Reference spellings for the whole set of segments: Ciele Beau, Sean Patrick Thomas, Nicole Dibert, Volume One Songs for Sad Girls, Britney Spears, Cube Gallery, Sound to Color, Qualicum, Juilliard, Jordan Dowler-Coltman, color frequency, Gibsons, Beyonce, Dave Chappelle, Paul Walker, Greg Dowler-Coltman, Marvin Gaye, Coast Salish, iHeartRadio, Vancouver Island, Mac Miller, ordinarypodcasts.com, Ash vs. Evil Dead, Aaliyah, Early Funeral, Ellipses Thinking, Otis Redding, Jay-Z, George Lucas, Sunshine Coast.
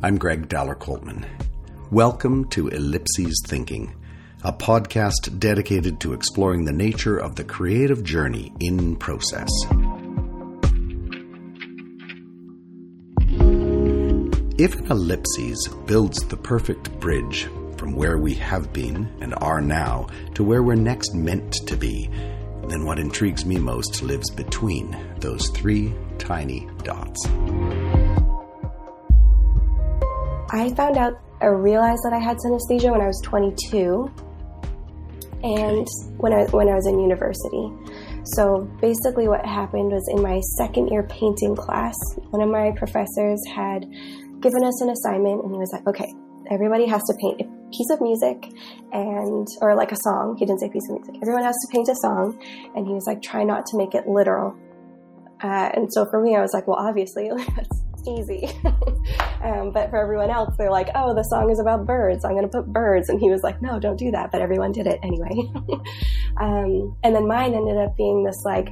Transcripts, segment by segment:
I'm Greg Dowler-Coltman. Welcome to Ellipses Thinking, a podcast dedicated to exploring the nature of the creative journey in process. If an ellipses builds the perfect bridge from where we have been and are now to where we're next meant to be, then what intrigues me most lives between those three tiny dots. I realized that I had synesthesia when I was 22 and when I was in university. So basically what happened was in my second year painting class, one of my professors had given us an assignment and he was like, okay, everybody has to paint a piece of music or like a song. He didn't say piece of music. Everyone has to paint a song. And he was like, try not to make it literal. And so for me, I was like, well, obviously that's easy. But for everyone else, they're like, oh, the song is about birds. I'm going to put birds. And he was like, no, don't do that. But everyone did it anyway. And then mine ended up being this like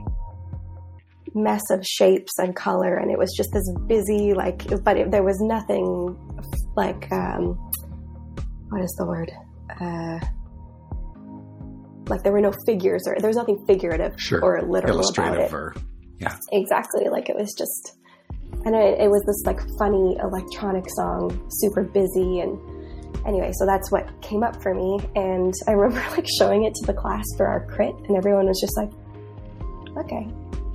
mess of shapes and color. And it was just this busy, there was nothing like, what is the word? There were no figures or there was nothing figurative or literal about it. Yeah. Exactly. Like it was just, and it was this like funny electronic song, super busy. And anyway, so that's what came up for me. And I remember like showing it to the class for our crit and everyone was just like, okay,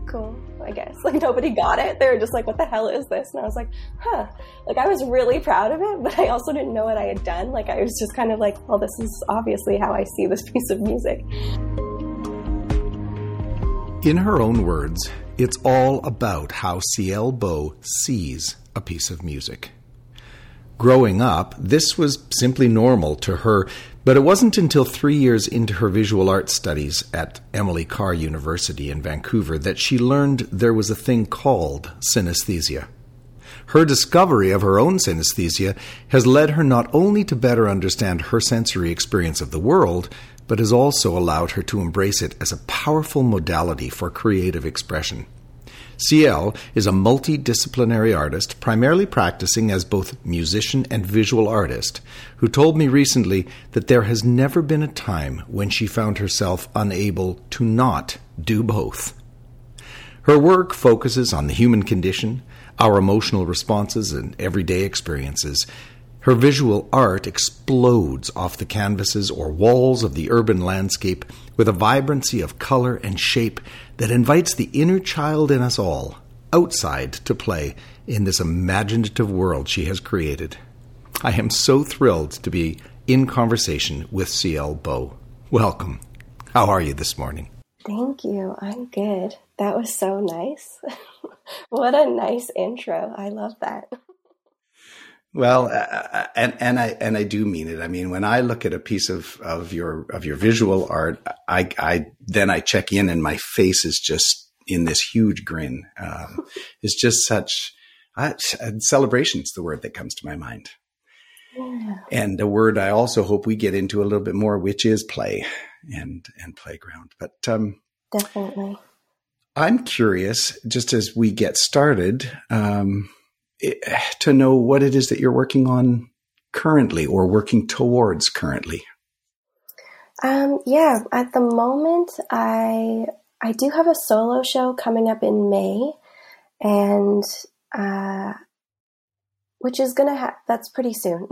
cool, I guess. Like nobody got it. They were just like, what the hell is this? And I was like, huh. Like I was really proud of it, but I also didn't know what I had done. Like I was just kind of like, well, this is obviously how I see this piece of music. In her own words, it's all about how Ciele Beau sees a piece of music. Growing up, this was simply normal to her, but it wasn't until 3 years into her visual arts studies at Emily Carr University in Vancouver that she learned there was a thing called synesthesia. Her discovery of her own synesthesia has led her not only to better understand her sensory experience of the world, but has also allowed her to embrace it as a powerful modality for creative expression. Ciele is a multidisciplinary artist, primarily practicing as both musician and visual artist, who told me recently that there has never been a time when she found herself unable to not do both. Her work focuses on the human condition, our emotional responses, and everyday experiences. Her visual art explodes off the canvases or walls of the urban landscape with a vibrancy of color and shape that invites the inner child in us all outside to play in this imaginative world she has created. I am so thrilled to be in conversation with Ciele Beau. Welcome. How are you this morning? Thank you. I'm good. That was so nice. What a nice intro. I love that. Well, and I do mean it. I mean, when I look at a piece of your visual art, I check in and my face is just in this huge grin. It's just such celebration's the word that comes to my mind. Yeah. And a word I also hope we get into a little bit more, which is play and playground. But definitely, I'm curious, just as we get started, to know what it is that you're working on currently or working towards currently. Yeah, at the moment, I do have a solo show coming up in May, and which is going to that's pretty soon.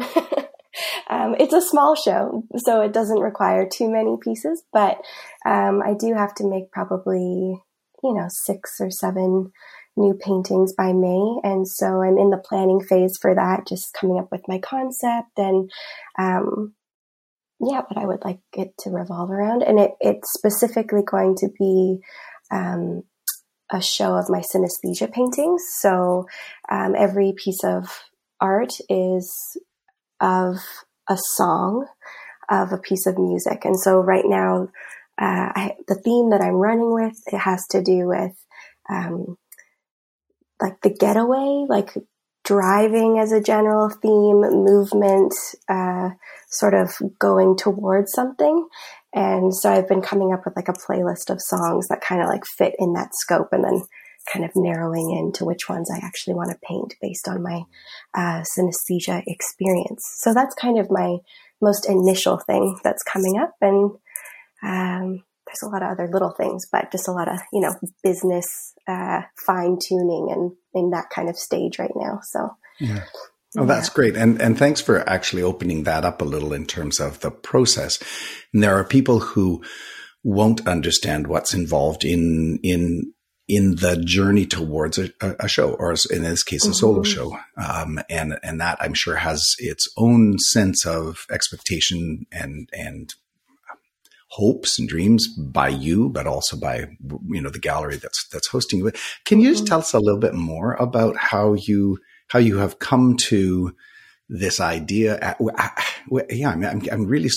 It's a small show, so it doesn't require too many pieces, but I do have to make probably 6 or 7 new paintings by May. And so I'm in the planning phase for that, just coming up with my concept and, what I would like it to revolve around. And it's specifically going to be, a show of my synesthesia paintings. So, every piece of art is of a song, of a piece of music. And so right now, the theme that I'm running with, it has to do with, the getaway, like driving as a general theme, movement, sort of going towards something. And so I've been coming up with like a playlist of songs that kind of like fit in that scope. And then kind of narrowing into which ones I actually want to paint based on my synesthesia experience. So that's kind of my most initial thing that's coming up. And there's a lot of other little things, but just a lot of, you know, business fine-tuning and in that kind of stage right now. So yeah. Oh, that's great. And thanks for actually opening that up a little in terms of the process. And there are people who won't understand what's involved in the journey towards a show, or in this case, a solo show. And that, I'm sure, has its own sense of expectation and hopes and dreams by you, but also by, you know, the gallery that's hosting you. Can you just tell us a little bit more about how you have come to this idea? I'm really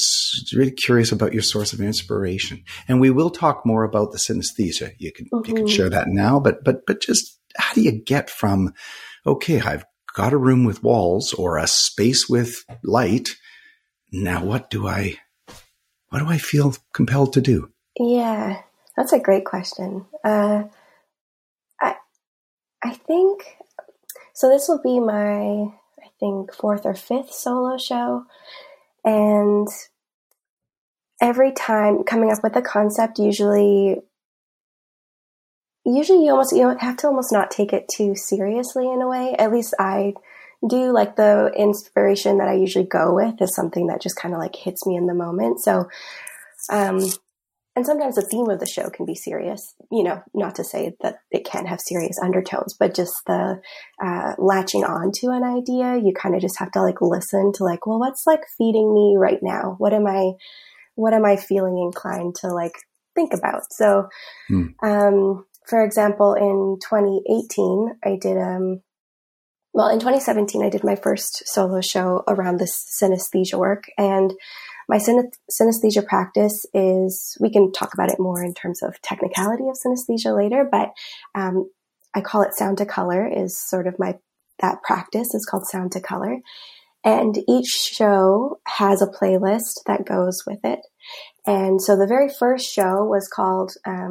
curious about your source of inspiration, and we will talk more about the synesthesia. You can share that now, but just how do you get from, okay, I've got a room with walls or a space with light, now what do I feel compelled to do? Yeah, that's a great question. I think, so this will be my, I think, fourth or fifth solo show. And every time coming up with a concept, usually you have to almost not take it too seriously in a way. At least I do. Like, the inspiration that I usually go with is something that just kind of like hits me in the moment. So, and sometimes the theme of the show can be serious, you know, not to say that it can't have serious undertones, but just the latching on to an idea, you kind of just have to like listen to like, well, what's like feeding me right now? What am I feeling inclined to like think about? So, for example, in 2017, I did my first solo show around this synesthesia work, and my synesthesia practice is, we can talk about it more in terms of technicality of synesthesia later, but I call it Sound to Color. Is sort of that practice is called Sound to Color. And each show has a playlist that goes with it. And so the very first show was called, I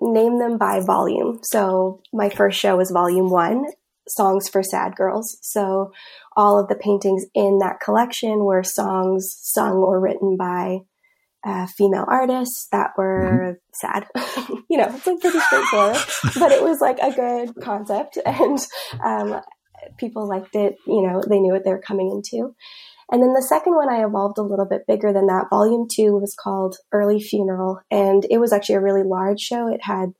named them by volume. So my first show was Volume One Songs for Sad Girls. So all of the paintings in that collection were songs sung or written by female artists that were sad. You know, it's like pretty straightforward, but it was like a good concept, and people liked it. You know, they knew what they were coming into. And then the second one, I evolved a little bit bigger than that. Volume 2 was called Early Funeral, and it was actually a really large show. It had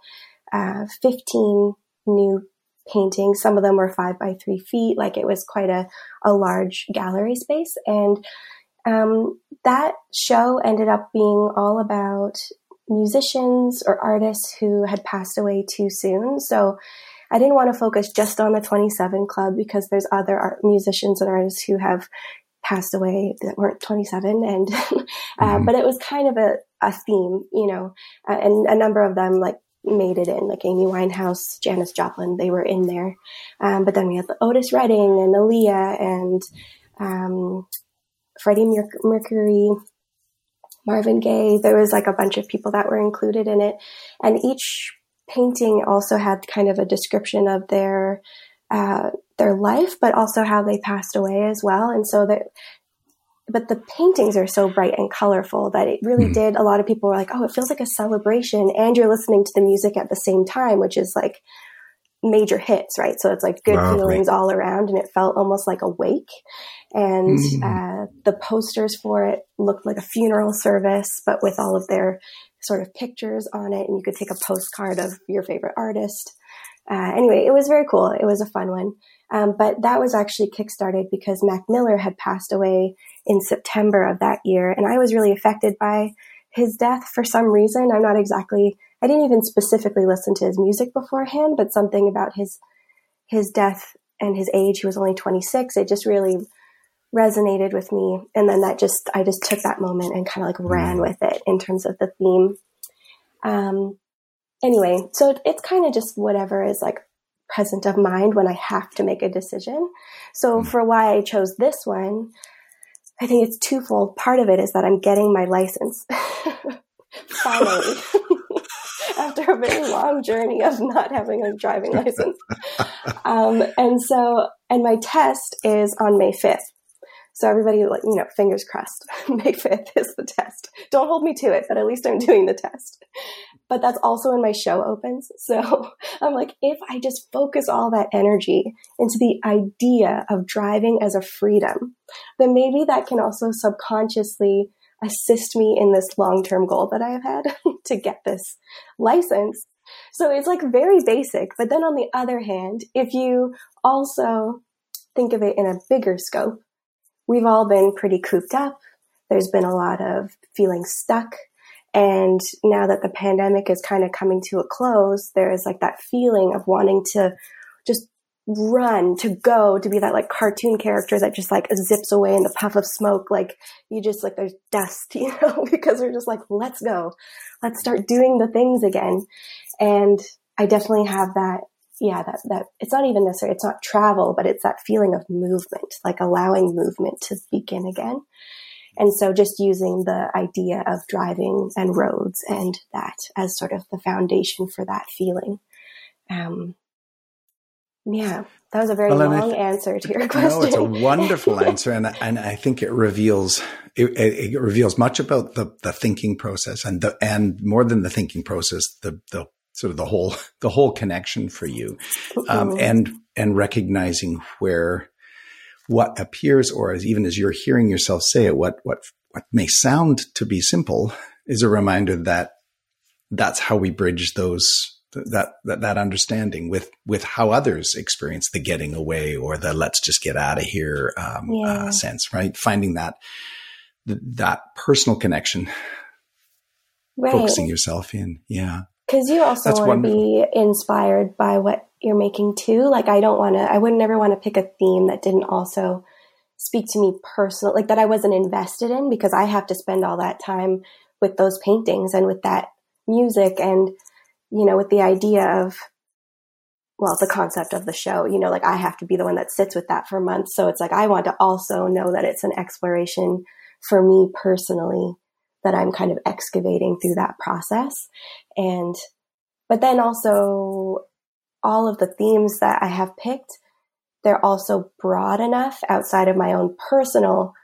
15 new paintings. Some of them were 5 by 3 feet. Like, it was quite a large gallery space. And that show ended up being all about musicians or artists who had passed away too soon. So I didn't want to focus just on the 27 Club, because there's other musicians and artists who have passed away that weren't 27, and but it was kind of a theme, you know, and a number of them like made it in, like Amy Winehouse, Janis Joplin, they were in there, but then we had Otis Redding and Aaliyah and Freddie Mercury, Marvin Gaye. There was like a bunch of people that were included in it, and each painting also had kind of a description of their life, but also how they passed away as well. And so that, but the paintings are so bright and colorful that it really did. A lot of people were like, oh, it feels like a celebration, and you're listening to the music at the same time, which is like major hits, right? So it's like good feelings all around, and it felt almost like a wake. And the posters for it looked like a funeral service, but with all of their sort of pictures on it, and you could take a postcard of your favorite artist. Anyway, it was very cool. It was a fun one. But that was actually kickstarted because Mac Miller had passed away in September of that year. And I was really affected by his death for some reason. I didn't even specifically listen to his music beforehand, but something about his death and his age, he was only 26. It just really resonated with me. And then I just took that moment and kind of like ran with it in terms of the theme. Anyway, so it's kind of just whatever is like present of mind when I have to make a decision. So for why I chose this one, I think it's twofold. Part of it is that I'm getting my license. finally, after a very long journey of not having a driving license. And my test is on May 5th. So everybody, like, you know, fingers crossed, May 5th is the test. Don't hold me to it, but at least I'm doing the test. But that's also when my show opens. So I'm like, if I just focus all that energy into the idea of driving as a freedom, then maybe that can also subconsciously assist me in this long-term goal that I have had to get this license. So it's like very basic. But then on the other hand, if you also think of it in a bigger scope, we've all been pretty cooped up. There's been a lot of feeling stuck. And now that the pandemic is kind of coming to a close, there is like that feeling of wanting to just run, to go, to be that like cartoon character that just like zips away in the puff of smoke. Like you just like there's dust, you know, because we're just like, let's go. Let's start doing the things again. And I definitely have that. Yeah, that it's not even necessarily, it's not travel, but it's that feeling of movement, like allowing movement to begin again. And so just using the idea of driving and roads and that as sort of the foundation for that feeling. Yeah, that was a very long answer to your question. No, it's a wonderful answer. And I think it reveals, it reveals much about the thinking process and more than the thinking process, the sort of the whole connection for you, and recognizing where what appears, or as even as you're hearing yourself say it, what may sound to be simple is a reminder that that's how we bridge those, that understanding with how others experience the getting away or the let's just get out of here sense, right? Finding that personal connection, right. Focusing yourself in, yeah. Because you also want to be inspired by what you're making too. Like I wouldn't ever want to pick a theme that didn't also speak to me personally, like that I wasn't invested in, because I have to spend all that time with those paintings and with that music and, you know, with the idea of, well, the concept of the show, you know, like I have to be the one that sits with that for months. So it's like, I want to also know that it's an exploration for me personally that I'm kind of excavating through that process. But then also all of the themes that I have picked, they're also broad enough outside of my own personal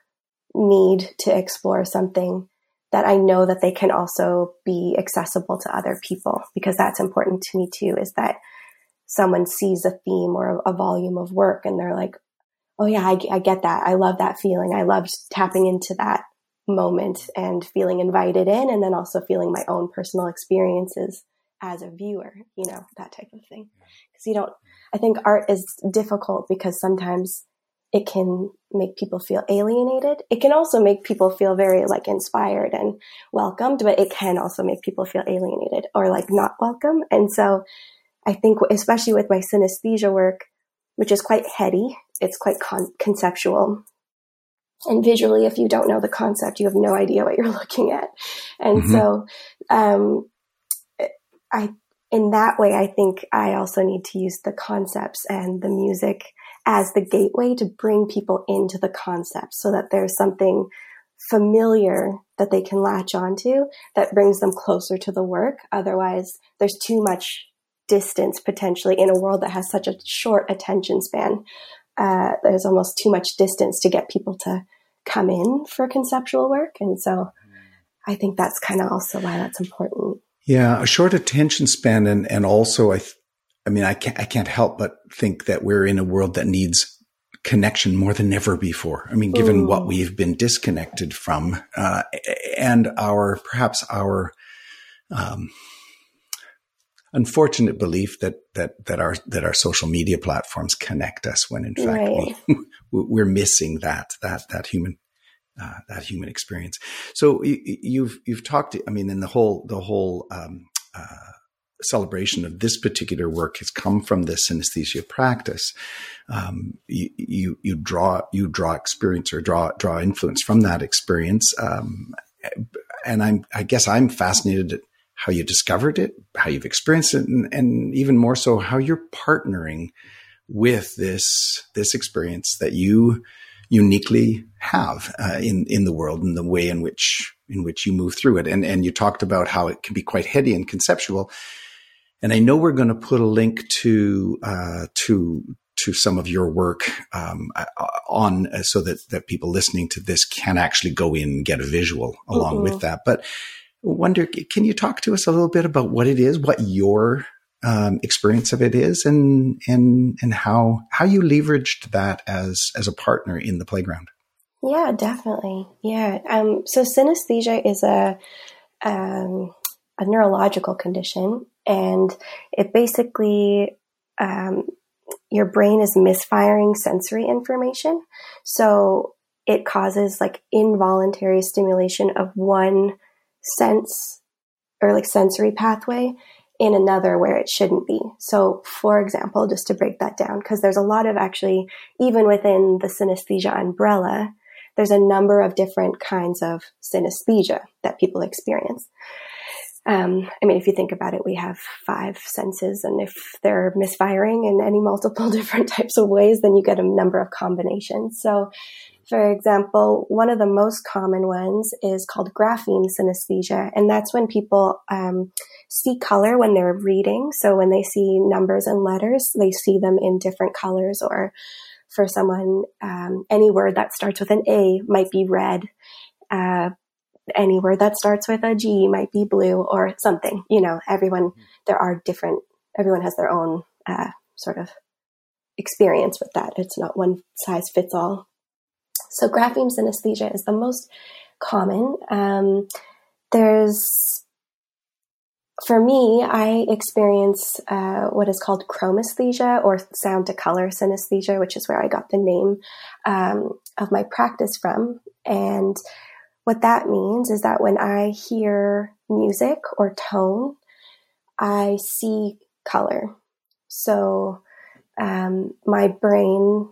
need to explore something that I know that they can also be accessible to other people, because that's important to me too, is that someone sees a theme or a volume of work and they're like, oh yeah, I get that. I love that feeling. I loved tapping into that moment and feeling invited in, and then also feeling my own personal experiences as a viewer, you know, that type of thing. Because I think art is difficult because sometimes it can make people feel alienated. It can also make people feel very like inspired and welcomed, but it can also make people feel alienated or like not welcome. And so I think, especially with my synesthesia work, which is quite heady, it's quite conceptual. And visually, if you don't know the concept, you have no idea what you're looking at. And so in that way, I think I also need to use the concepts and the music as the gateway to bring people into the concept so that there's something familiar that they can latch onto that brings them closer to the work. Otherwise, there's too much distance potentially in a world that has such a short attention span. There's almost too much distance to get people to come in for conceptual work. And so I think that's kind of also why that's important. Yeah. A short attention span. And also, I can't help but think that we're in a world that needs connection more than ever before. I mean, given what we've been disconnected from, and our unfortunate belief that our social media platforms connect us, when in fact we're missing that human experience. So you've talked. I mean, in the whole celebration of this particular work has come from the synesthesia practice. You draw experience or draw influence from that experience, and I guess I'm fascinated at how you discovered it, how you've experienced it, and even more so, how you're partnering with this experience that you uniquely have in the world, and the way in which in which you move through it. And you talked about how it can be quite heady and conceptual. And I know we're going to put a link to some of your work so that people listening to this can actually go in and get a visual along with that. But I wonder, can you talk to us a little bit about what it is, what your experience of it is, and how you leveraged that as a partner in the playground? Yeah, definitely. Yeah. So synesthesia is a neurological condition, and it basically your brain is misfiring sensory information. So it causes like involuntary stimulation of one sense or like sensory pathway in another where it shouldn't be. So for example, just to break that down, because there's a lot of actually, even within the synesthesia umbrella, there's a number of different kinds of synesthesia that people experience. I mean, if you think about it, we have five senses, and if they're misfiring in any multiple different types of ways, then you get a number of combinations. So, for example, one of the most common ones is called grapheme synesthesia, and that's when people see color when they're reading. So when they see numbers and letters, they see them in different colors, or for someone, any word that starts with an A might be red, any word that starts with a G might be blue or something. You know, everyone has their own sort of experience with that. It's not one size fits all. So grapheme synesthesia is the most common. For me, I experience what is called chromesthesia, or sound to color synesthesia, which is where I got the name of my practice from. And what that means is that when I hear music or tone, I see color. So my brain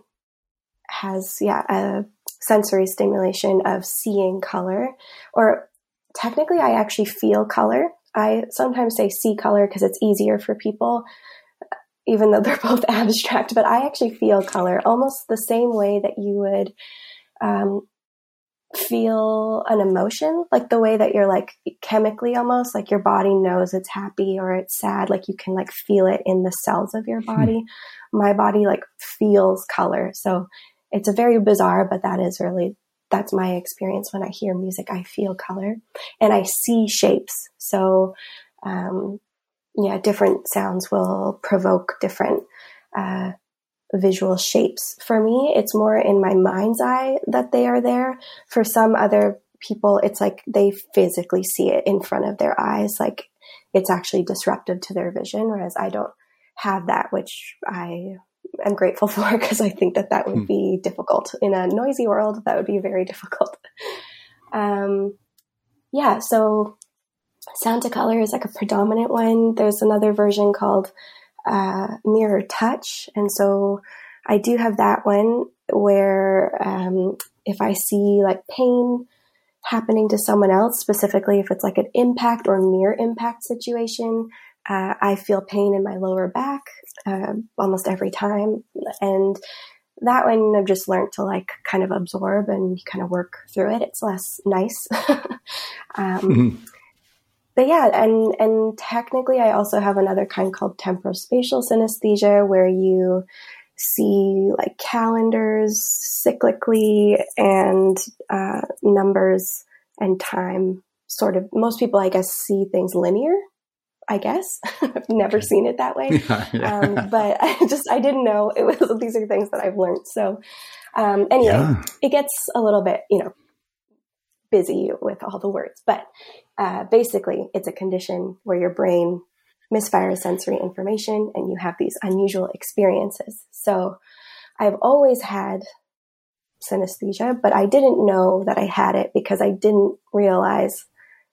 has a sensory stimulation of seeing color, or technically I actually feel color. I sometimes say see color because it's easier for people, even though they're both abstract, but I actually feel color almost the same way that you would feel an emotion, like the way that you're like chemically almost, like your body knows it's happy or it's sad, like you can like feel it in the cells of your body. My body like feels color. So it's a very bizarre, but that's my experience when I hear music. I feel color and I see shapes. So, different sounds will provoke different visual shapes. For me, it's more in my mind's eye that they are there. For some other people, it's like they physically see it in front of their eyes. Like it's actually disruptive to their vision, whereas I don't have that, which I am grateful for, because I think that would be difficult in a noisy world. That would be very difficult. So sound to color is like a predominant one. There's another version called mirror touch. And so I do have that one where if I see like pain happening to someone else, specifically if it's like an impact or near impact situation, I feel pain in my lower back almost every time. And that one I've just learned to like kind of absorb and kind of work through it. It's less nice. But yeah, and technically I also have another kind called temporospatial synesthesia, where you see like calendars cyclically and numbers and time. Sort of, most people I guess see things linear. I guess I've never seen it that way, but I didn't know it was. These are things that I've learned. So It gets a little bit busy with all the words, but basically it's a condition where your brain misfires sensory information and you have these unusual experiences. So I've always had synesthesia, but I didn't know that I had it because I didn't realize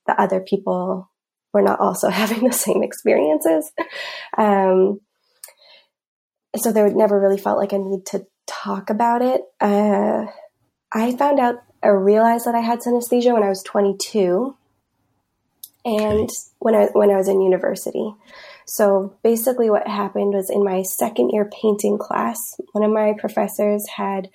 that other people were not also having the same experiences. So there never really felt like a need to talk about it. I realized that I had synesthesia when I was 22 and when I was in university. So basically what happened was, in my second year painting class, one of my professors had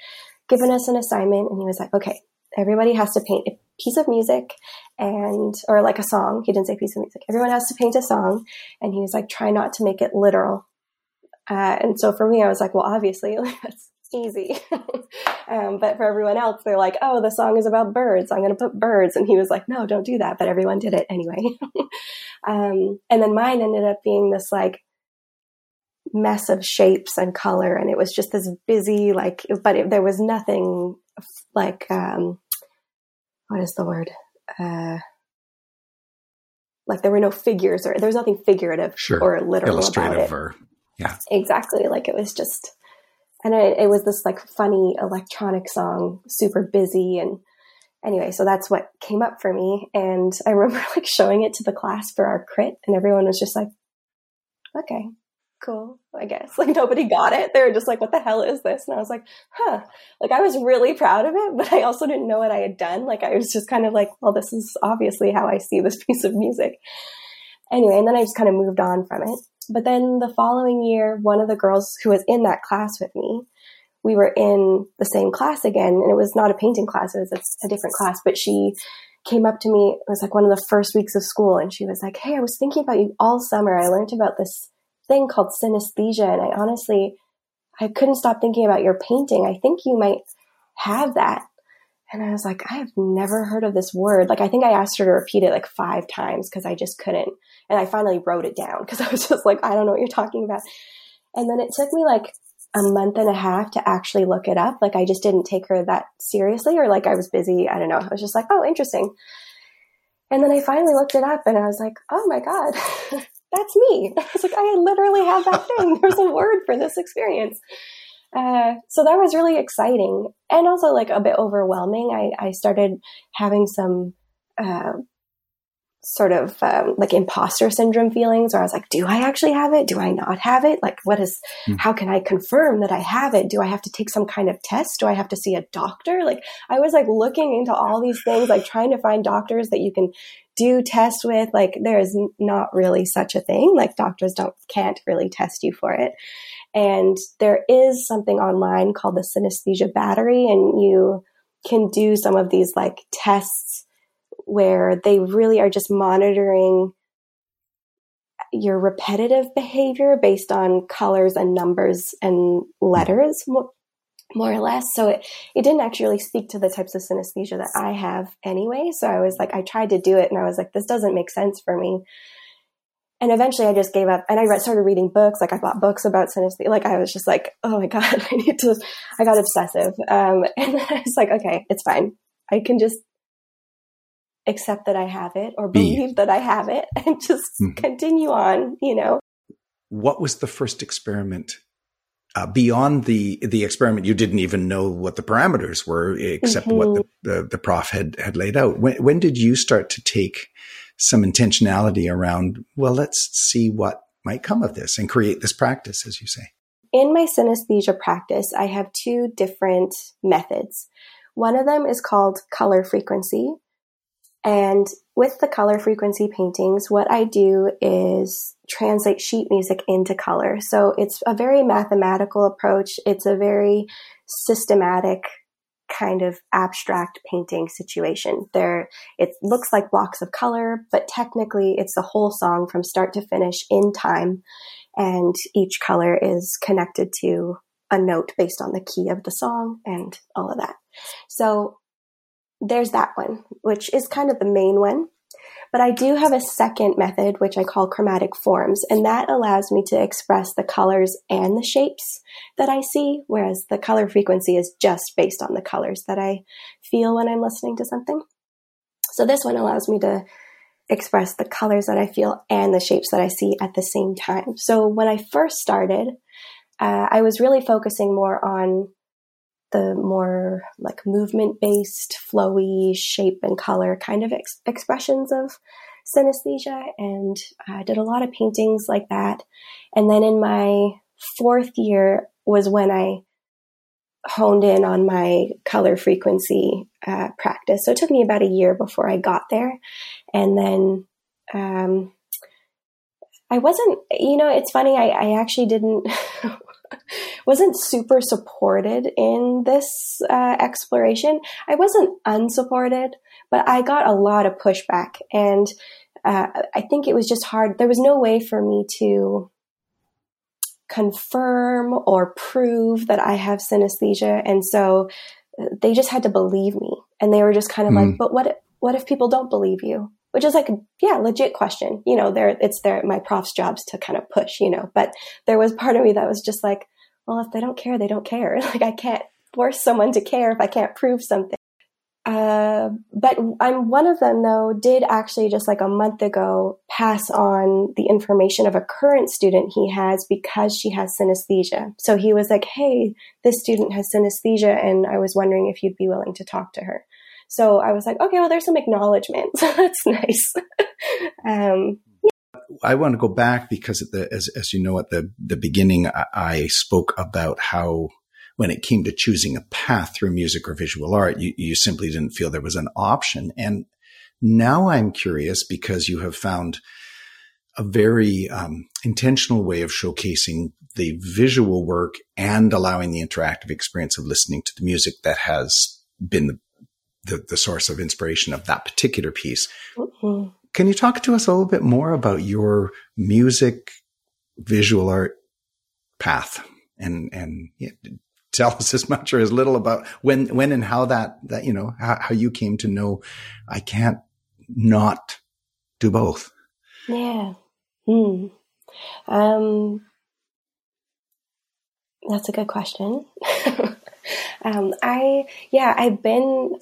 given us an assignment and he was like, okay, everybody has to paint a piece of music and, or like a song. He didn't say piece of music. Everyone has to paint a song. And he was like, try not to make it literal. And so for me, I was like, well, obviously that's easy. But for everyone else, they're like, oh, the song is about birds. So I'm going to put birds. And he was like, no, don't do that. But everyone did it anyway. And then mine ended up being this like mess of shapes and color. And it was just this busy, like, but there was nothing like, what is the word? Like there were no figures or there was nothing figurative or literal. Illustrative about it. Yeah, exactly. Like it was just, and it was this like funny electronic song, super busy. And anyway, so that's what came up for me. And I remember like showing it to the class for our crit and everyone was just like, okay, cool, I guess. Like nobody got it. They were just like, what the hell is this? And I was like, huh. Like I was really proud of it, but I also didn't know what I had done. Like I was just kind of like, well, this is obviously how I see this piece of music. Anyway, and then I just kind of moved on from it. But then the following year, one of the girls who was in that class with me, we were in the same class again, and it was not a painting class, it was a different class, but she came up to me, it was like one of the first weeks of school, and she was like, hey, I was thinking about you all summer. I learned about this thing called synesthesia, and I couldn't stop thinking about your painting. I think you might have that. And I was like, I have never heard of this word. Like, I think I asked her to repeat it like 5 times because I just couldn't. And I finally wrote it down because I was just like, I don't know what you're talking about. And then it took me like a month and a half to actually look it up. Like, I just didn't take her that seriously, or like I was busy. I don't know. I was just like, oh, interesting. And then I finally looked it up and I was like, oh my God, that's me. I was like, I literally have that thing. There's a word for this experience. So that was really exciting and also like a bit overwhelming. I started having some like imposter syndrome feelings where I was like, do I actually have it? Do I not have it? Like, how can I confirm that I have it? Do I have to take some kind of test? Do I have to see a doctor? Like I was like looking into all these things, like trying to find doctors that you can do tests with. Like there is not really such a thing. Like doctors can't really test you for it. And there is something online called the synesthesia battery, and you can do some of these like tests where they really are just monitoring your repetitive behavior based on colors and numbers and letters, more or less. So it didn't actually speak to the types of synesthesia that I have anyway. So I was like, I tried to do it and I was like, this doesn't make sense for me. And eventually I just gave up and I started reading books. Like I bought books about synesthesia. Like I was just like, oh my God, I got obsessive. And then I was like, okay, it's fine. I can just accept that I have it or believe that I have it and just continue on, you know. What was the first experiment beyond the experiment? You didn't even know what the parameters were except what the prof had laid out. When did you start to take some intentionality around, well, let's see what might come of this and create this practice, as you say? In my synesthesia practice, I have 2 different methods. One of them is called color frequency. And with the color frequency paintings, what I do is translate sheet music into color. So it's a very mathematical approach. It's a very systematic kind of abstract painting situation. It looks like blocks of color, but technically it's the whole song from start to finish in time. And each color is connected to a note based on the key of the song and all of that. So there's that one, which is kind of the main one. But I do have a second method, which I call chromatic forms, and that allows me to express the colors and the shapes that I see, whereas the color frequency is just based on the colors that I feel when I'm listening to something. So this one allows me to express the colors that I feel and the shapes that I see at the same time. So when I first started, I was really focusing more on the more like movement-based, flowy, shape and color kind of expressions of synesthesia. And I did a lot of paintings like that. And then in my 4th year was when I honed in on my color frequency practice. So it took me about a year before I got there. And then I wasn't, you know, it's funny, I actually didn't wasn't super supported in this exploration. I wasn't unsupported, but I got a lot of pushback. And I think it was just hard. There was no way for me to confirm or prove that I have synesthesia. And so they just had to believe me. And they were just kind of like, but what if people don't believe you? Which is like, yeah, legit question. You know, my prof's jobs to kind of push, you know, but there was part of me that was just like, well, if they don't care, they don't care. Like I can't force someone to care if I can't prove something. But I'm one of them though, did actually just like a month ago pass on the information of a current student he has because she has synesthesia. So he was like, hey, this student has synesthesia and I was wondering if you'd be willing to talk to her. So I was like, okay, well, there's some acknowledgement. So that's nice. I want to go back because as you know, at the beginning, I spoke about how when it came to choosing a path through music or visual art, you simply didn't feel there was an option. And now I'm curious because you have found a very intentional way of showcasing the visual work and allowing the interactive experience of listening to the music that has been the source of inspiration of that particular piece. Mm-hmm. Can you talk to us a little bit more about your music, visual art path and tell us as much or as little about when and how that, you know, how you came to know I can't not do both. Yeah. Mm. That's a good question. I've been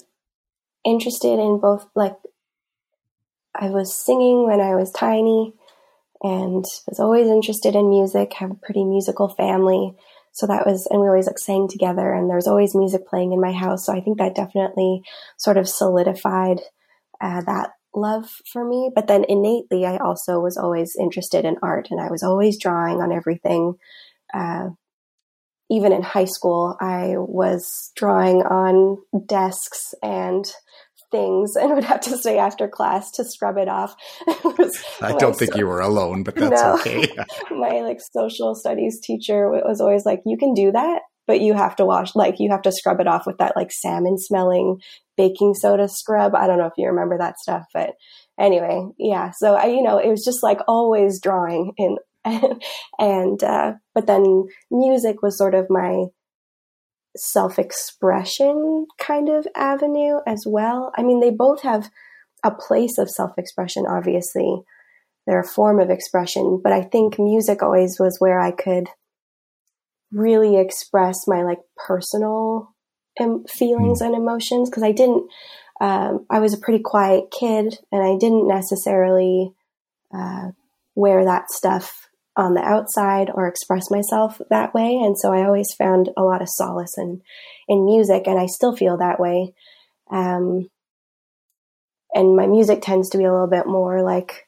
interested in both, like I was singing when I was tiny and was always interested in music, have a pretty musical family. So that was, and we always like sang together and there was always music playing in my house. So I think that definitely sort of solidified that love for me. But then innately, I also was always interested in art and I was always drawing on everything. Even in high school, I was drawing on desks and things and would have to stay after class to scrub it off. I don't think you were alone, but that's okay. My like social studies teacher was always like, you can do that, but you have to wash, like you have to scrub it off with that like salmon smelling baking soda scrub. I don't know if you remember that stuff, but anyway, yeah. So I, you know, it was just like always drawing in and, but then music was sort of my self-expression kind of avenue as well. I mean, they both have a place of self-expression, obviously. They're a form of expression, but I think music always was where I could really express my like personal feelings and emotions. Cause I didn't, I was a pretty quiet kid and I didn't necessarily, wear that stuff on the outside or express myself that way. And so I always found a lot of solace in music and I still feel that way. And my music tends to be a little bit more like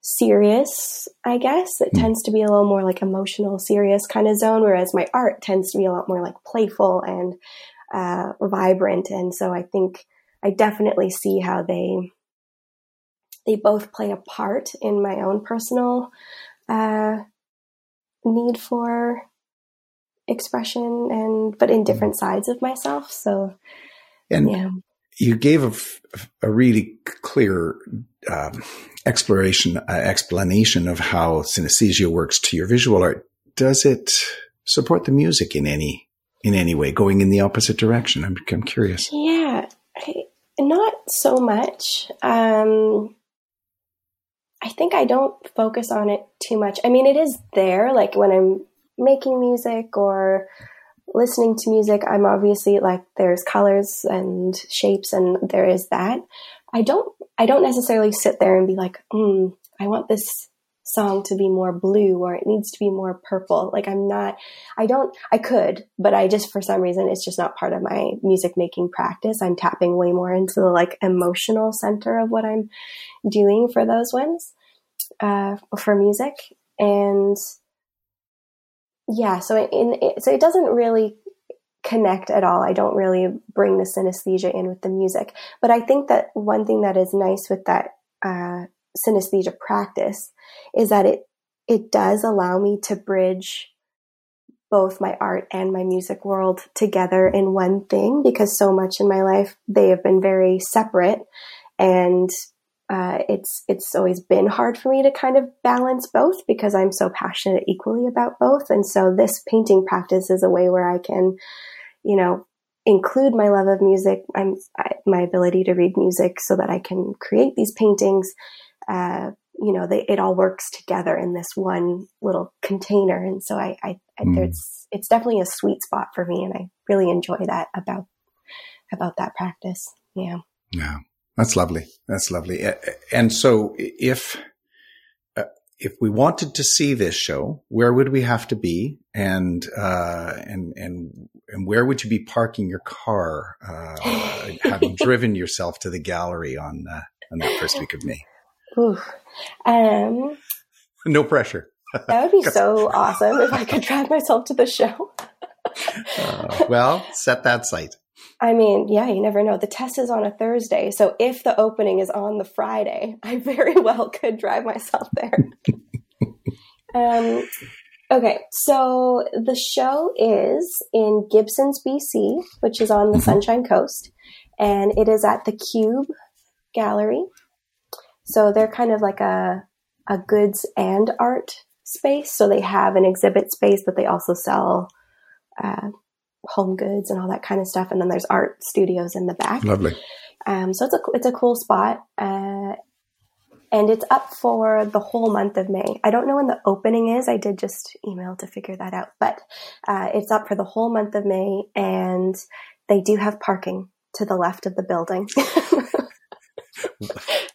serious, I guess. It tends to be a little more like emotional, serious kind of zone, whereas my art tends to be a lot more like playful and vibrant. And so I think I definitely see how they both play a part in my own personal need for expression but in different sides of myself. So, and yeah. You gave a really clear explanation of how synesthesia works to your visual art. Does it support the music in any way, going in the opposite direction? I'm curious. Yeah, not so much. I think I don't focus on it too much. I mean, it is there, like when I'm making music or listening to music, I'm obviously like there's colors and shapes and there is that. I don't necessarily sit there and be like, I want this song to be more blue or it needs to be more purple. Like I could, but I just, for some reason, it's just not part of my music making practice. I'm tapping way more into the like emotional center of what I'm doing for those ones. For music. And yeah, so it doesn't really connect at all. I don't really bring the synesthesia in with the music, but I think that one thing that is nice with that, synesthesia practice is that it does allow me to bridge both my art and my music world together in one thing, because so much in my life, they have been very separate. And it's always been hard for me to kind of balance both, because I'm so passionate equally about both. And so this painting practice is a way where I can, you know, include my love of music, my ability to read music, so that I can create these paintings. It all works together in this one little container. And so it's definitely a sweet spot for me. And I really enjoy that about that practice. Yeah. Yeah. That's lovely. That's lovely. And so if we wanted to see this show, where would we have to be? And where would you be parking your car, having driven yourself to the gallery on that first week of May? Ooh. No pressure. That would be so awesome if I could drive myself to the show. Well, set that site. I mean, yeah, you never know. The test is on a Thursday. So if the opening is on the Friday, I very well could drive myself there. Okay. So the show is in Gibsons, BC, which is on the Sunshine Coast. And it is at the Cube Gallery. So they're kind of like a goods and art space. So they have an exhibit space, but they also sell home goods and all that kind of stuff. And then there's art studios in the back. Lovely. So it's a cool spot. And it's up for the whole month of May. I don't know when the opening is. I did just email to figure that out. But it's up for the whole month of May. And they do have parking to the left of the building.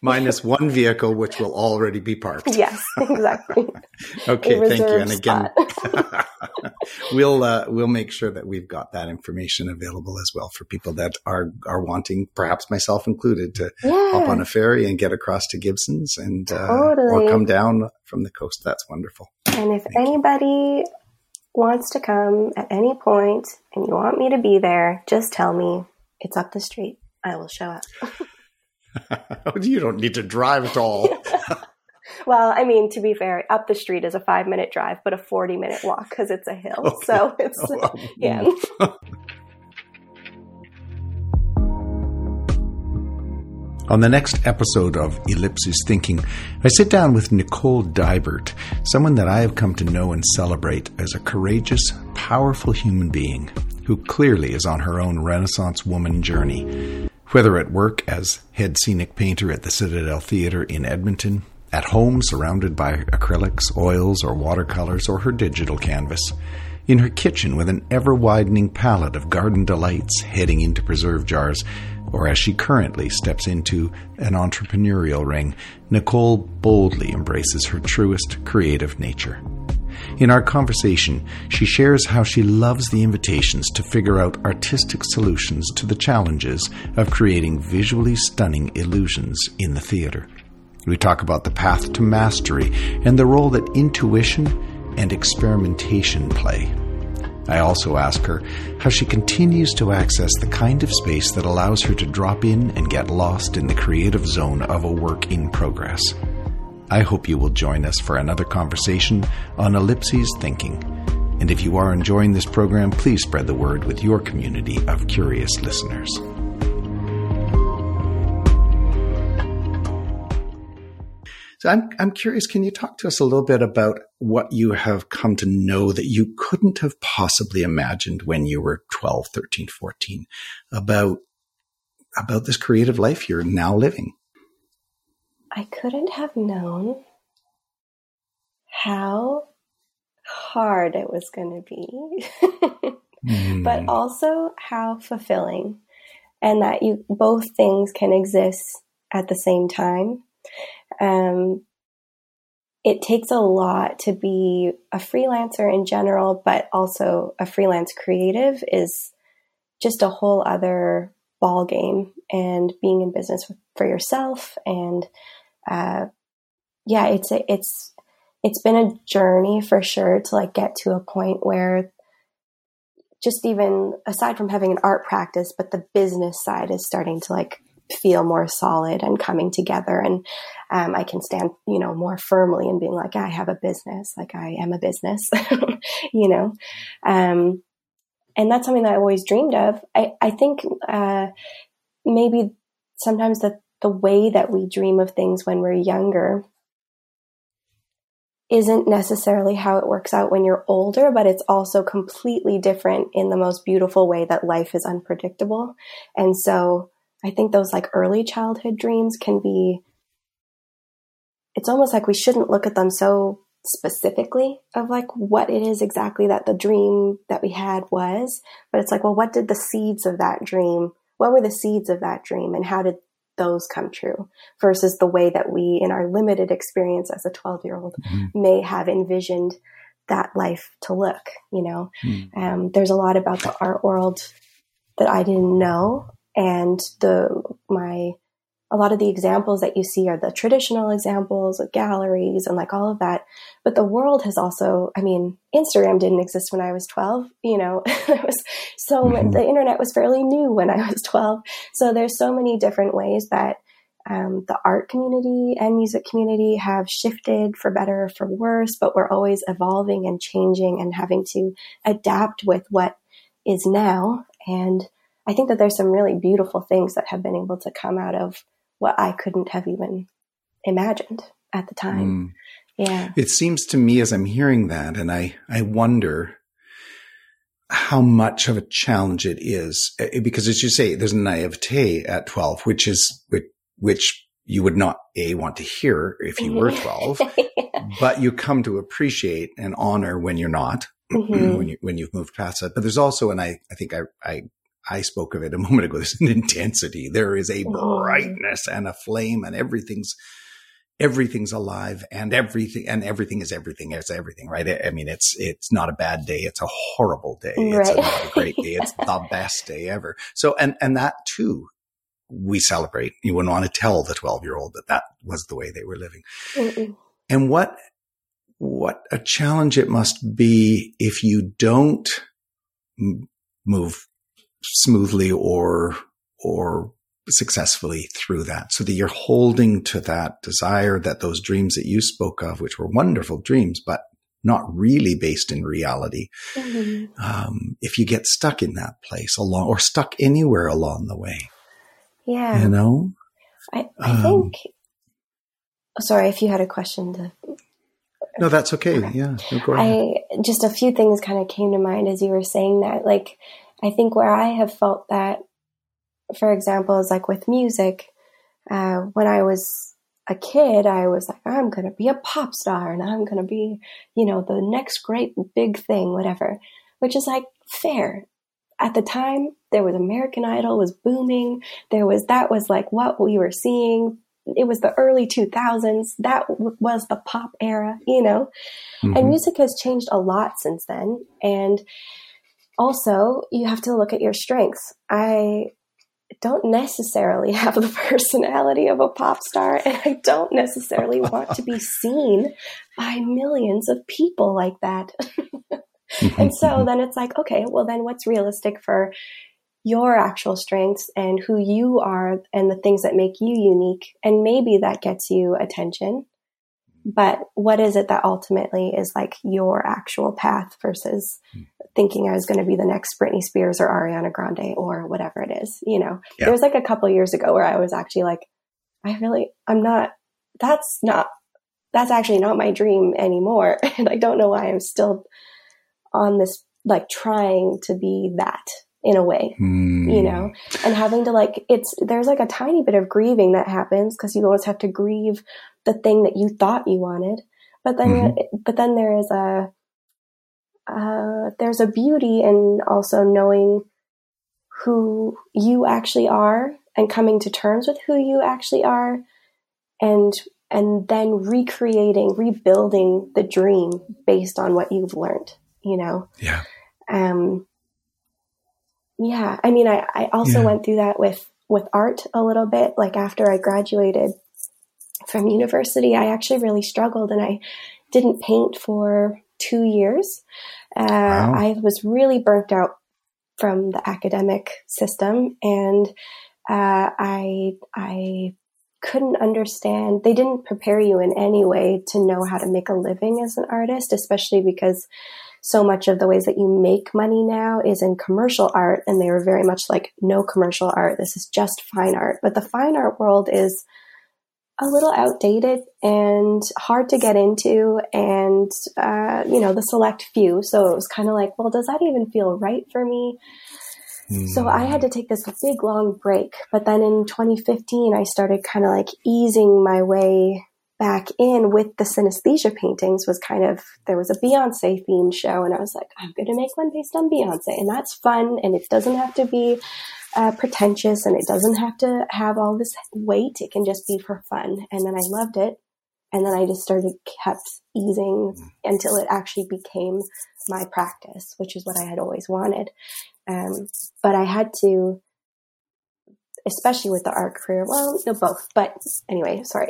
Minus one vehicle, which will already be parked. Yes, exactly. Okay, thank you. And again, we'll make sure that we've got that information available as well for people that are wanting, perhaps myself included, to hop on a ferry and get across to Gibsons and or come down from the coast. That's wonderful. And if anybody wants to come at any point and you want me to be there, just tell me. It's up the street. I will show up. You don't need to drive at all. Well, I mean, to be fair, up the street is a 5-minute drive, but a 40-minute walk because it's a hill. Okay. So it's, yeah. On the next episode of Ellipses Thinking, I sit down with Nicole Dibert, someone that I have come to know and celebrate as a courageous, powerful human being who clearly is on her own Renaissance woman journey. Whether at work as head scenic painter at the Citadel Theatre in Edmonton, at home surrounded by acrylics, oils, or watercolors, or her digital canvas, in her kitchen with an ever-widening palette of garden delights heading into preserve jars, or as she currently steps into an entrepreneurial ring, Nicole boldly embraces her truest creative nature. In our conversation, she shares how she loves the invitations to figure out artistic solutions to the challenges of creating visually stunning illusions in the theater. We talk about the path to mastery and the role that intuition and experimentation play. I also ask her how she continues to access the kind of space that allows her to drop in and get lost in the creative zone of a work in progress. I hope you will join us for another conversation on Ellipses Thinking. And if you are enjoying this program, please spread the word with your community of curious listeners. So I'm curious, can you talk to us a little bit about what you have come to know that you couldn't have possibly imagined when you were 12, 13, 14, about this creative life you're now living? I couldn't have known how hard it was going to be, but also how fulfilling, and that both things can exist at the same time. It takes a lot to be a freelancer in general, but also a freelance creative is just a whole other ball game, and being in business for yourself and it's been a journey for sure to like get to a point where just even aside from having an art practice, but the business side is starting to like feel more solid and coming together. And I can stand, you know, more firmly and being like, I have a business, like I am a business, you know. And that's something that I always dreamed of. I think maybe sometimes that the way that we dream of things when we're younger isn't necessarily how it works out when you're older, but it's also completely different in the most beautiful way that life is unpredictable. And so I think those like early childhood dreams can be, it's almost like we shouldn't look at them so specifically of like what it is exactly that the dream that we had was, but it's like, well, what did the seeds of that dream, what were the seeds of that dream and how did those come true versus the way that we in our limited experience as a 12-year-old mm-hmm. may have envisioned that life to look, you know. Mm-hmm. There's a lot about the art world that I didn't know, and a lot of the examples that you see are the traditional examples of galleries and like all of that. But the world has also, I mean, Instagram didn't exist when I was 12, you know, it was so mm-hmm. the internet was fairly new when I was 12. So there's so many different ways that the art community and music community have shifted for better or for worse, but we're always evolving and changing and having to adapt with what is now. And I think that there's some really beautiful things that have been able to come out of what I couldn't have even imagined at the time. Mm. Yeah. It seems to me as I'm hearing that, and I wonder how much of a challenge it is, because as you say, there's a naivete at 12, which you would not want to hear if you were 12, yeah. but you come to appreciate and honor when you're not, mm-hmm. when you've moved past it. But there's also, and I spoke of it a moment ago, there's an intensity. There is a brightness and a flame, and everything's alive, and everything is everything, right? I mean, it's not a bad day. It's a horrible day. Right. It's not a great day. It's the best day ever. So, and that too, we celebrate. You wouldn't want to tell the 12-year-old that was the way they were living. Mm-mm. And what a challenge it must be if you don't move smoothly or successfully through that, so that you're holding to that desire, that those dreams that you spoke of, which were wonderful dreams, but not really based in reality. Mm-hmm. If you get stuck in that place or stuck anywhere along the way. Yeah. You know, I think, sorry, if you had a question to. No, that's okay. Okay. Yeah. No, go ahead. Just a few things kind of came to mind as you were saying that, like, I think where I have felt that, for example, is like with music. When I was a kid, I was like, I'm going to be a pop star and I'm going to be, you know, the next great big thing, whatever, which is like fair. At the time, there was American Idol was booming. That was like what we were seeing. It was the early 2000s. That was the pop era, you know, mm-hmm. and music has changed a lot since then. And also, you have to look at your strengths. I don't necessarily have the personality of a pop star, and I don't necessarily want to be seen by millions of people like that. And so then it's like, okay, well then what's realistic for your actual strengths and who you are and the things that make you unique? And maybe that gets you attention, but what is it that ultimately is like your actual path versus thinking I was going to be the next Britney Spears or Ariana Grande or whatever it is, you know? Yeah. There was like a couple of years ago where I was actually like, that's actually not my dream anymore. And I don't know why I'm still on this, like trying to be that in a way, you know, and having to like, there's like a tiny bit of grieving that happens because you always have to grieve the thing that you thought you wanted. But then, mm-hmm. but then there is there's a beauty in also knowing who you actually are and coming to terms with who you actually are and then rebuilding the dream based on what you've learned, you know? Yeah. Yeah. I mean, I also went through that with art a little bit. Like after I graduated from university, I actually really struggled and I didn't paint for 2 years. Wow. I was really burnt out from the academic system. And I couldn't understand. They didn't prepare you in any way to know how to make a living as an artist, especially because so much of the ways that you make money now is in commercial art. And they were very much like, no commercial art. This is just fine art. But the fine art world is a little outdated and hard to get into and, the select few. So it was kind of like, well, does that even feel right for me? So I had to take this big, long break. But then in 2015, I started kind of like easing my way back in with the synesthesia paintings. Was kind of, there was a Beyonce themed show and I was like, I'm going to make one based on Beyonce. And that's fun. And it doesn't have to be pretentious and it doesn't have to have all this weight. It can just be for fun. And then I loved it. And then I just kept easing until it actually became my practice, which is what I had always wanted. But I had to, especially with the art career, both. But anyway, sorry.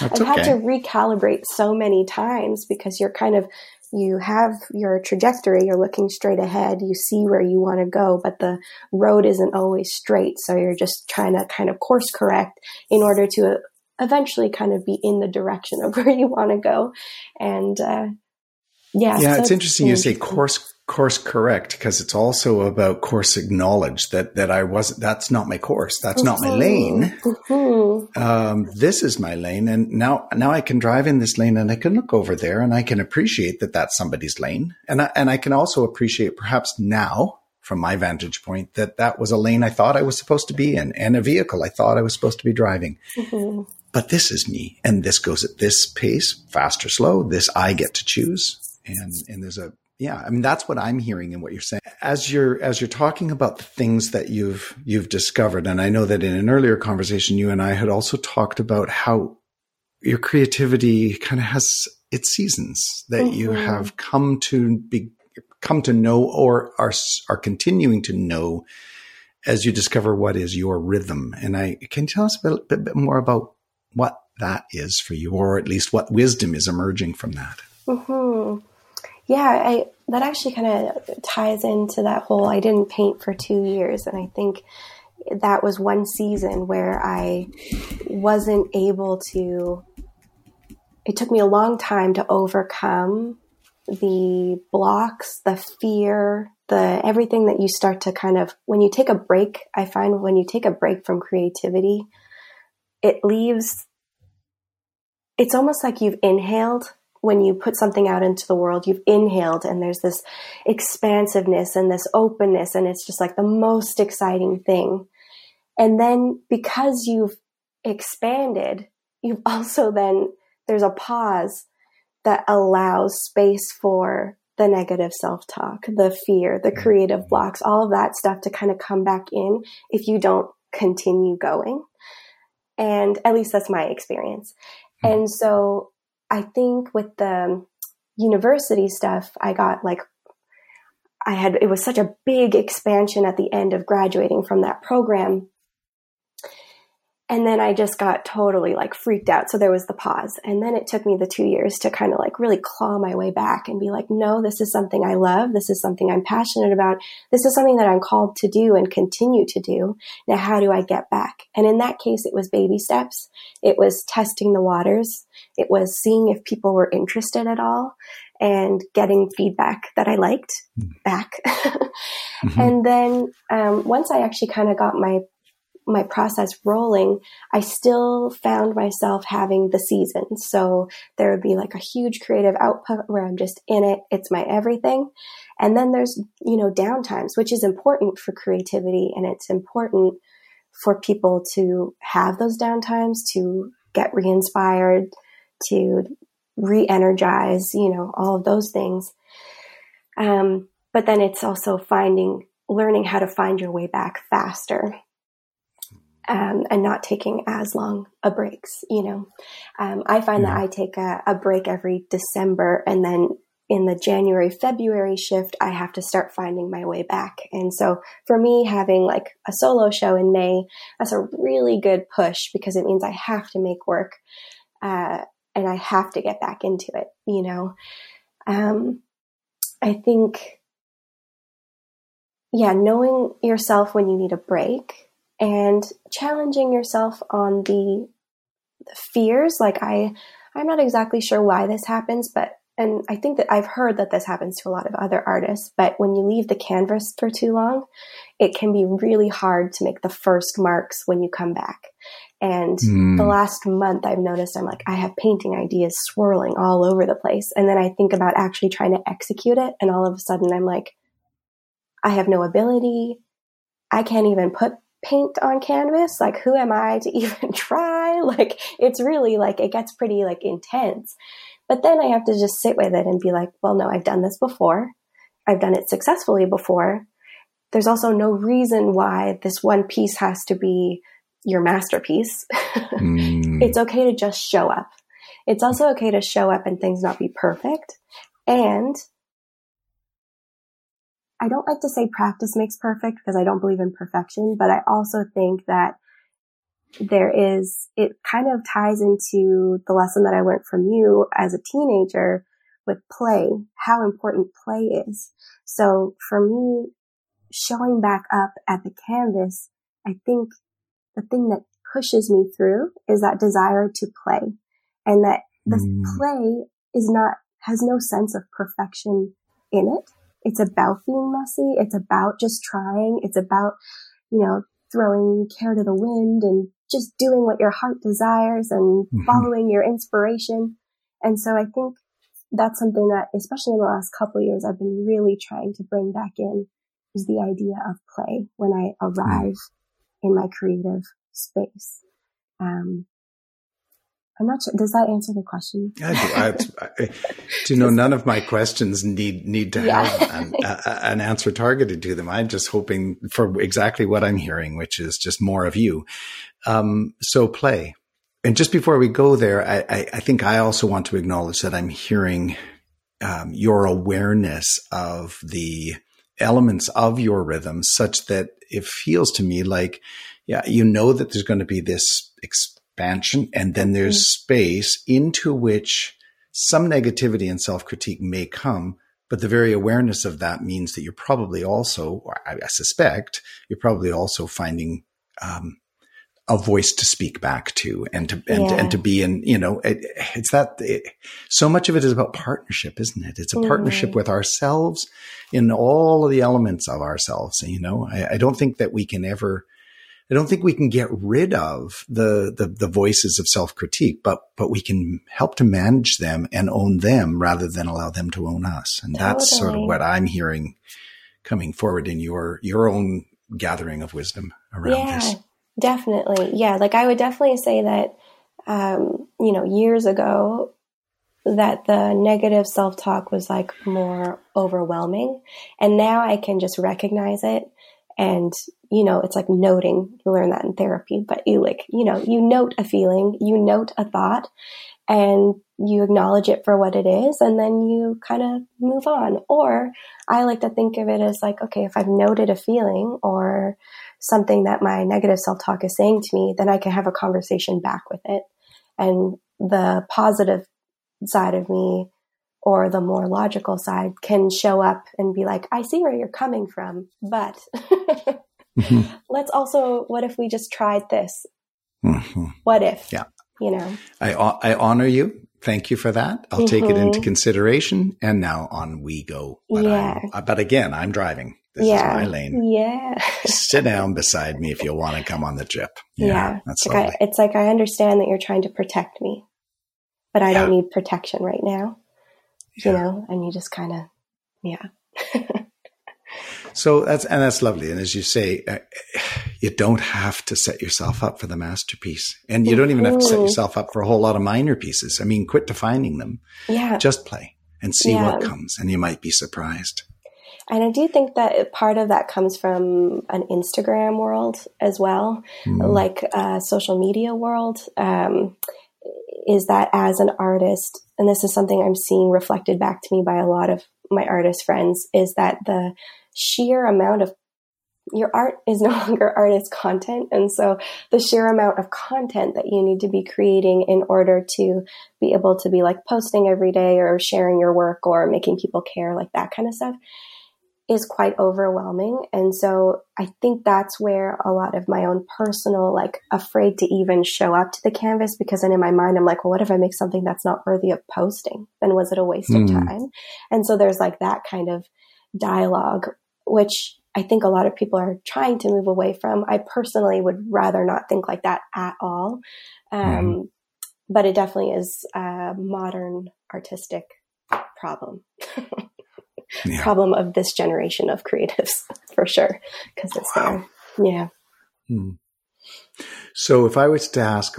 I've had to recalibrate so many times because you have your trajectory, you're looking straight ahead, you see where you want to go, but the road isn't always straight. So you're just trying to kind of course correct in order to eventually kind of be in the direction of where you want to go. And so it's interesting you say course correct, because it's also about course acknowledge that I wasn't, that's not my course. That's not my lane. Mm-hmm. This is my lane. And now I can drive in this lane and I can look over there and I can appreciate that that's somebody's lane. And I can also appreciate perhaps now from my vantage point that was a lane I thought I was supposed to be in and a vehicle I thought I was supposed to be driving. Mm-hmm. But this is me. And this goes at this pace, fast or slow. This I get to choose. And there's that's what I'm hearing in what you're saying. As you're talking about the things that you've discovered, and I know that in an earlier conversation, you and I had also talked about how your creativity kind of has its seasons that mm-hmm. you have come to know or are continuing to know as you discover what is your rhythm. And can you tell us a bit more about what that is for you, or at least what wisdom is emerging from that? Mm-hmm. Yeah, that actually kind of ties into that whole, I didn't paint for 2 years. And I think that was one season where I wasn't able to, it took me a long time to overcome the blocks, the fear, the everything that you start to kind of, when you take a break, I find when you take a break from creativity, it's almost like you've inhaled. When you put something out into the world, you've inhaled and there's this expansiveness and this openness and it's just like the most exciting thing. And then because you've expanded, you've also then there's a pause that allows space for the negative self-talk, the fear, the creative blocks, all of that stuff to kind of come back in if you don't continue going. And at least that's my experience. And so I think with the university stuff, it was such a big expansion at the end of graduating from that program. And then I just got totally freaked out. So there was the pause. And then it took me the 2 years to kind of really claw my way back and be like, no, this is something I love. This is something I'm passionate about. This is something that I'm called to do and continue to do. Now, how do I get back? And in that case, it was baby steps. It was testing the waters. It was seeing if people were interested at all and getting feedback that I liked back. Mm-hmm. And then once I actually kind of got my process rolling, I still found myself having the seasons. So there would be a huge creative output where I'm just in it. It's my everything. And then there's, downtimes, which is important for creativity. And it's important for people to have those downtimes, to get re-inspired, to re-energize, all of those things. But then it's also learning how to find your way back faster. And not taking as long a breaks, I find that I take a break every December, and then in the January, February shift, I have to start finding my way back. And so for me, having a solo show in May, that's a really good push because it means I have to make work, and I have to get back into it, I think, knowing yourself when you need a break and challenging yourself on the fears. Like I'm not exactly sure why this happens, and I think that I've heard that this happens to a lot of other artists, but when you leave the canvas for too long, it can be really hard to make the first marks when you come back. And the last month I've noticed I'm like, I have painting ideas swirling all over the place. And then I think about actually trying to execute it. And all of a sudden I'm like, I have no ability. I can't even put paint on canvas. Like, who am I to even try? Like, it's really like, it gets pretty like intense. But then I have to just sit with it and be like, well, no, I've done this before. I've done it successfully before. There's also no reason why this one piece has to be your masterpiece. It's okay to just show up. It's also okay to show up and things not be perfect. And I don't like to say practice makes perfect because I don't believe in perfection, but I also think that it kind of ties into the lesson that I learned from you as a teenager with play, how important play is. So for me, showing back up at the canvas, I think the thing that pushes me through is that desire to play, and that the play has no sense of perfection in it. It's about being messy. It's about just trying. It's about, throwing care to the wind and just doing what your heart desires and following your inspiration. And so I think that's something that, especially in the last couple of years, I've been really trying to bring back in, is the idea of play when I arrive in my creative space. I'm not sure. Does that answer the question? None of my questions need to have an answer targeted to them. I'm just hoping for exactly what I'm hearing, which is just more of you. So play. And just before we go there, I think I also want to acknowledge that I'm hearing your awareness of the elements of your rhythm, such that it feels to me like, that there's going to be this expansion, and then there's space into which some negativity and self-critique may come, but the very awareness of that means that you're probably also, or I suspect, you're probably also finding a voice to speak back to, and to be in. So much of it is about partnership, isn't it? It's a partnership with ourselves in all of the elements of ourselves. I don't think that we can ever. I don't think we can get rid of the voices of self-critique, but we can help to manage them and own them rather than allow them to own us. And that's sort of what I'm hearing coming forward in your own gathering of wisdom around this. Definitely. Yeah. Like I would definitely say that, years ago, that the negative self-talk was like more overwhelming, and now I can just recognize it. And, it's like noting. You learn that in therapy, but you note a feeling, you note a thought, and you acknowledge it for what it is. And then you kind of move on. Or I like to think of it as like, okay, if I've noted a feeling or something that my negative self-talk is saying to me, then I can have a conversation back with it. And the positive side of me, or the more logical side, can show up and be like, I see where you're coming from, but let's also, what if we just tried this? Mm-hmm. What if? Yeah. I honor you. Thank you for that. I'll take it into consideration. And now on we go. But, but again, I'm driving. This is my lane. Yeah. Sit down beside me if you want to come on the trip. Yeah. That's like it's like, I understand that you're trying to protect me, but I don't need protection right now. And you just kind of, So that's lovely. And as you say, you don't have to set yourself up for the masterpiece, and you don't even have to set yourself up for a whole lot of minor pieces. I mean, quit defining them. Yeah. Just play and see what comes, and you might be surprised. And I do think that part of that comes from an Instagram world as well, like social media world, is that as an artist, and this is something I'm seeing reflected back to me by a lot of my artist friends, is that the sheer amount of your art is no longer artist content. And so the sheer amount of content that you need to be creating in order to be able to be like posting every day or sharing your work or making people care, like that kind of stuff, is quite overwhelming. And so I think that's where a lot of my own personal, like, afraid to even show up to the canvas, because then in my mind, I'm like, well, what if I make something that's not worthy of posting? Then was it a waste of time? And so there's like that kind of dialogue, which I think a lot of people are trying to move away from. I personally would rather not think like that at all. But it definitely is a modern artistic problem. Yeah. Problem of this generation of creatives, for sure, because it's there. Yeah. So if I was to ask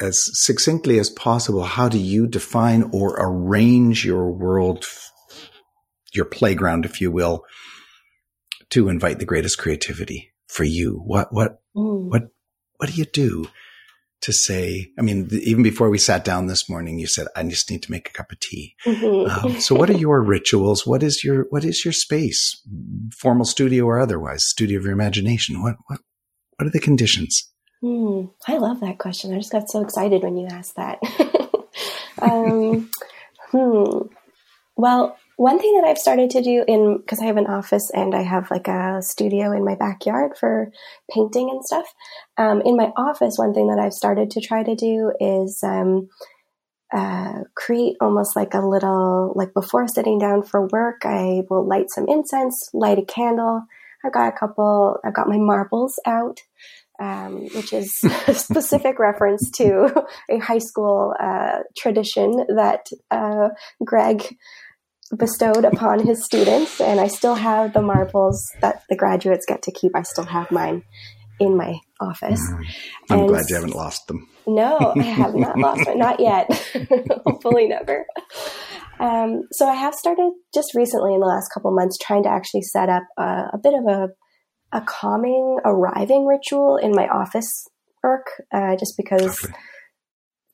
as succinctly as possible, how do you define or arrange your world, your playground, if you will, to invite the greatest creativity for you? What do you do to say, I mean, even before we sat down this morning, you said, I just need to make a cup of tea. So what are your rituals? What is your space, formal studio or otherwise, studio of your imagination? What are the conditions? I love that question. I just got so excited when you asked that. Well, one thing that I've started to do because I have an office and I have like a studio in my backyard for painting and stuff. In my office, one thing that I've started to try to do is create almost like a little, like before sitting down for work, I will light some incense, light a candle. I've got my marbles out, which is a specific reference to a high school tradition that Greg bestowed upon his students, and I still have the marbles that the graduates get to keep. I still have mine in my office. I'm glad you haven't lost them. No, I have not lost them. Not yet. Hopefully never. So I have started just recently in the last couple months trying to actually set up a bit of a calming, arriving ritual in my office work, just because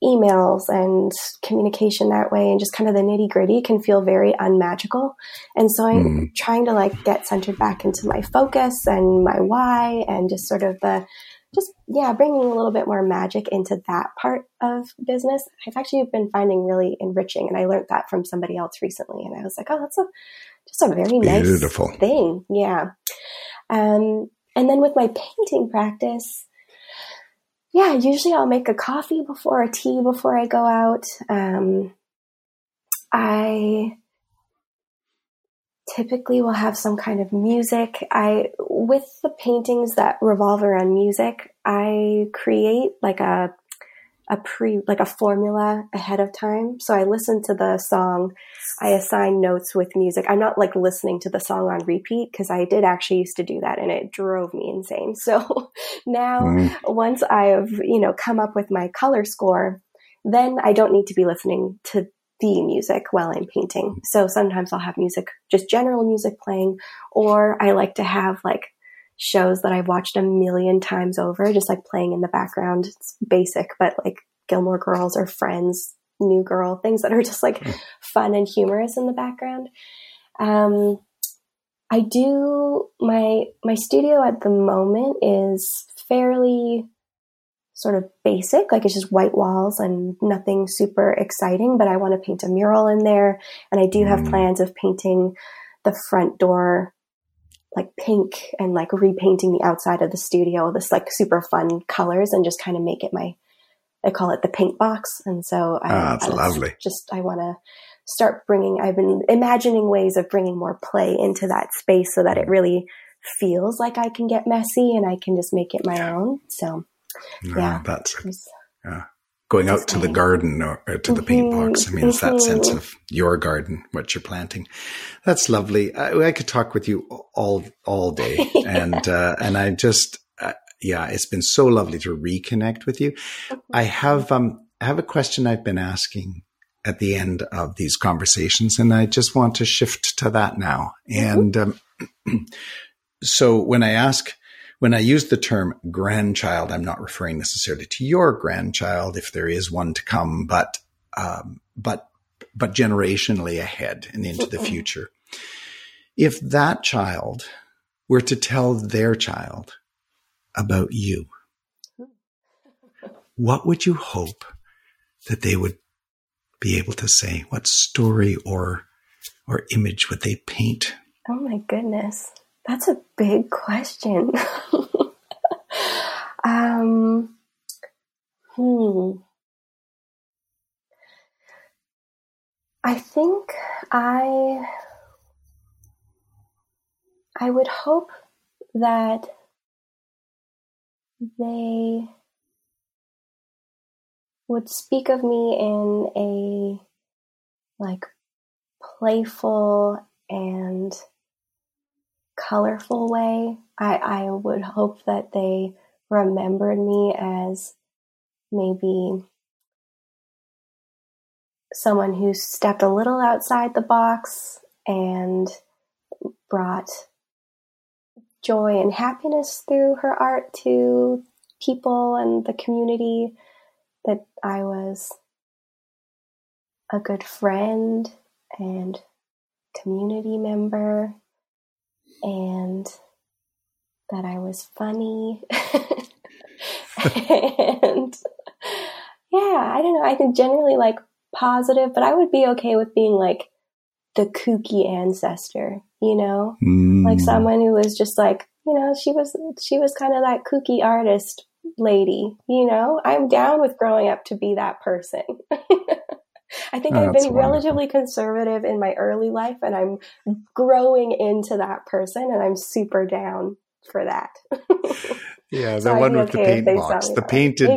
emails and communication that way and just kind of the nitty gritty can feel very unmagical. And so I'm trying to like get centered back into my focus and my why, and just sort of bringing a little bit more magic into that part of business. I've actually been finding really enriching. And I learned that from somebody else recently. And I was like, oh, that's just a very beautiful, nice thing. Yeah. And then with my painting practice, yeah, usually I'll make a coffee before a tea before I go out. I typically will have some kind of music. With the paintings that revolve around music, I create like a formula ahead of time. So I listen to the song. I assign notes with music. I'm not like listening to the song on repeat, because I did actually used to do that and it drove me insane. So now once I've, come up with my color score, then I don't need to be listening to the music while I'm painting. So sometimes I'll have music, just general music playing, or I like to have like shows that I've watched a million times over, just like playing in the background. It's basic, but like Gilmore Girls or Friends, New Girl, things that are just like fun and humorous in the background. I do my studio at the moment is fairly sort of basic, like it's just white walls and nothing super exciting, but I want to paint a mural in there. And I do have plans of painting the front door like pink and like repainting the outside of the studio, this like super fun colors, and just kind of make it I call it the pink box. And so that's lovely. I want to start I've been imagining ways of bringing more play into that space so that it really feels like I can get messy and I can just make it my own. So yeah, going out to the garden or to the paint box. I mean, it's that sense of your garden, what you're planting. That's lovely. I could talk with you all day. And I just, it's been so lovely to reconnect with you. I have a question I've been asking at the end of these conversations, and I just want to shift to that now. And so when I use the term grandchild, I'm not referring necessarily to your grandchild, if there is one to come, but generationally ahead and into the future. If that child were to tell their child about you, what would you hope that they would be able to say? What story or or image would they paint? Oh my goodness. That's a big question. I think I would hope that they would speak of me in a like playful and colorful way. I would hope that they remembered me as maybe someone who stepped a little outside the box and brought joy and happiness through her art to people and the community, that I was a good friend and community member, and that I was funny. And yeah, I don't know. I think generally like positive, but I would be okay with being like the kooky ancestor, you know, like someone who was just like, you know, she was kind of that kooky artist lady, you know. I'm down with growing up to be that person. I think I've been relatively conservative in my early life, and I'm growing into that person, and I'm super down for that. Yeah, the one with the paint box, the painted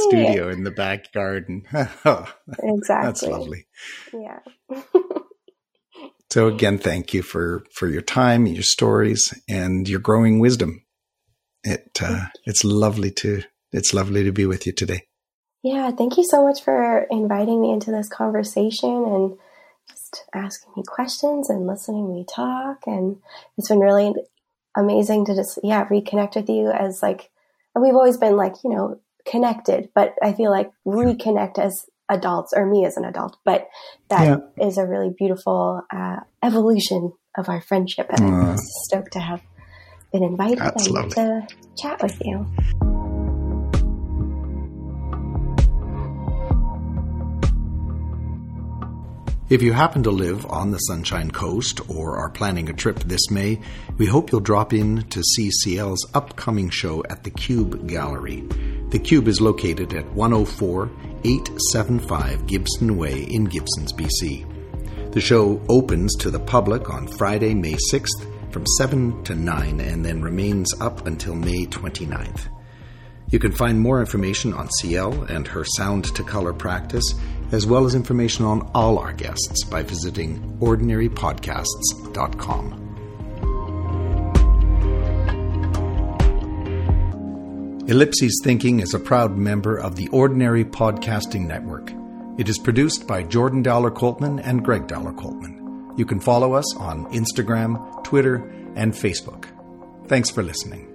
studio in the back garden. Exactly. That's lovely. Yeah. So again, thank you for your time, your stories, and your growing wisdom. It's lovely to be with you today. Yeah, thank you so much for inviting me into this conversation and just asking me questions and listening me talk. And it's been really amazing to just, yeah, reconnect with you as like, we've always been like, you know, connected, but I feel like reconnect as adults, or me as an adult, but that is a really beautiful evolution of our friendship. And I'm stoked to have been invited to chat with you. If you happen to live on the Sunshine Coast or are planning a trip this May, we hope you'll drop in to see Ciele's upcoming show at the Cube Gallery. The Cube is located at 104-875 Gibson Way in Gibsons, BC. The show opens to the public on Friday, May 6th from 7 to 9 and then remains up until May 29th. You can find more information on Ciele and her Sound to Color practice, as well as information on all our guests, by visiting ordinarypodcasts.com. Ellipses Thinking is a proud member of the Ordinary Podcasting Network. It is produced by Jordan Dowler-Coltman and Greg Dowler-Coltman. You can follow us on Instagram, Twitter, and Facebook. Thanks for listening.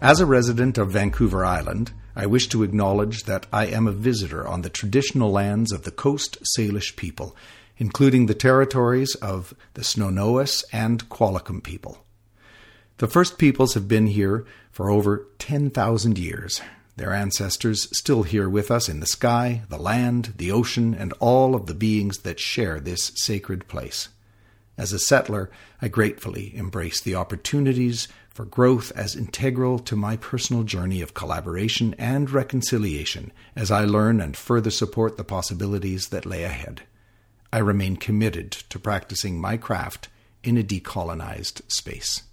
As a resident of Vancouver Island, I wish to acknowledge that I am a visitor on the traditional lands of the Coast Salish people, including the territories of the Snonoas and Qualicum people. The First Peoples have been here for over 10,000 years, their ancestors still here with us in the sky, the land, the ocean, and all of the beings that share this sacred place. As a settler, I gratefully embrace the opportunities for growth as integral to my personal journey of collaboration and reconciliation as I learn and further support the possibilities that lay ahead. I remain committed to practicing my craft in a decolonized space.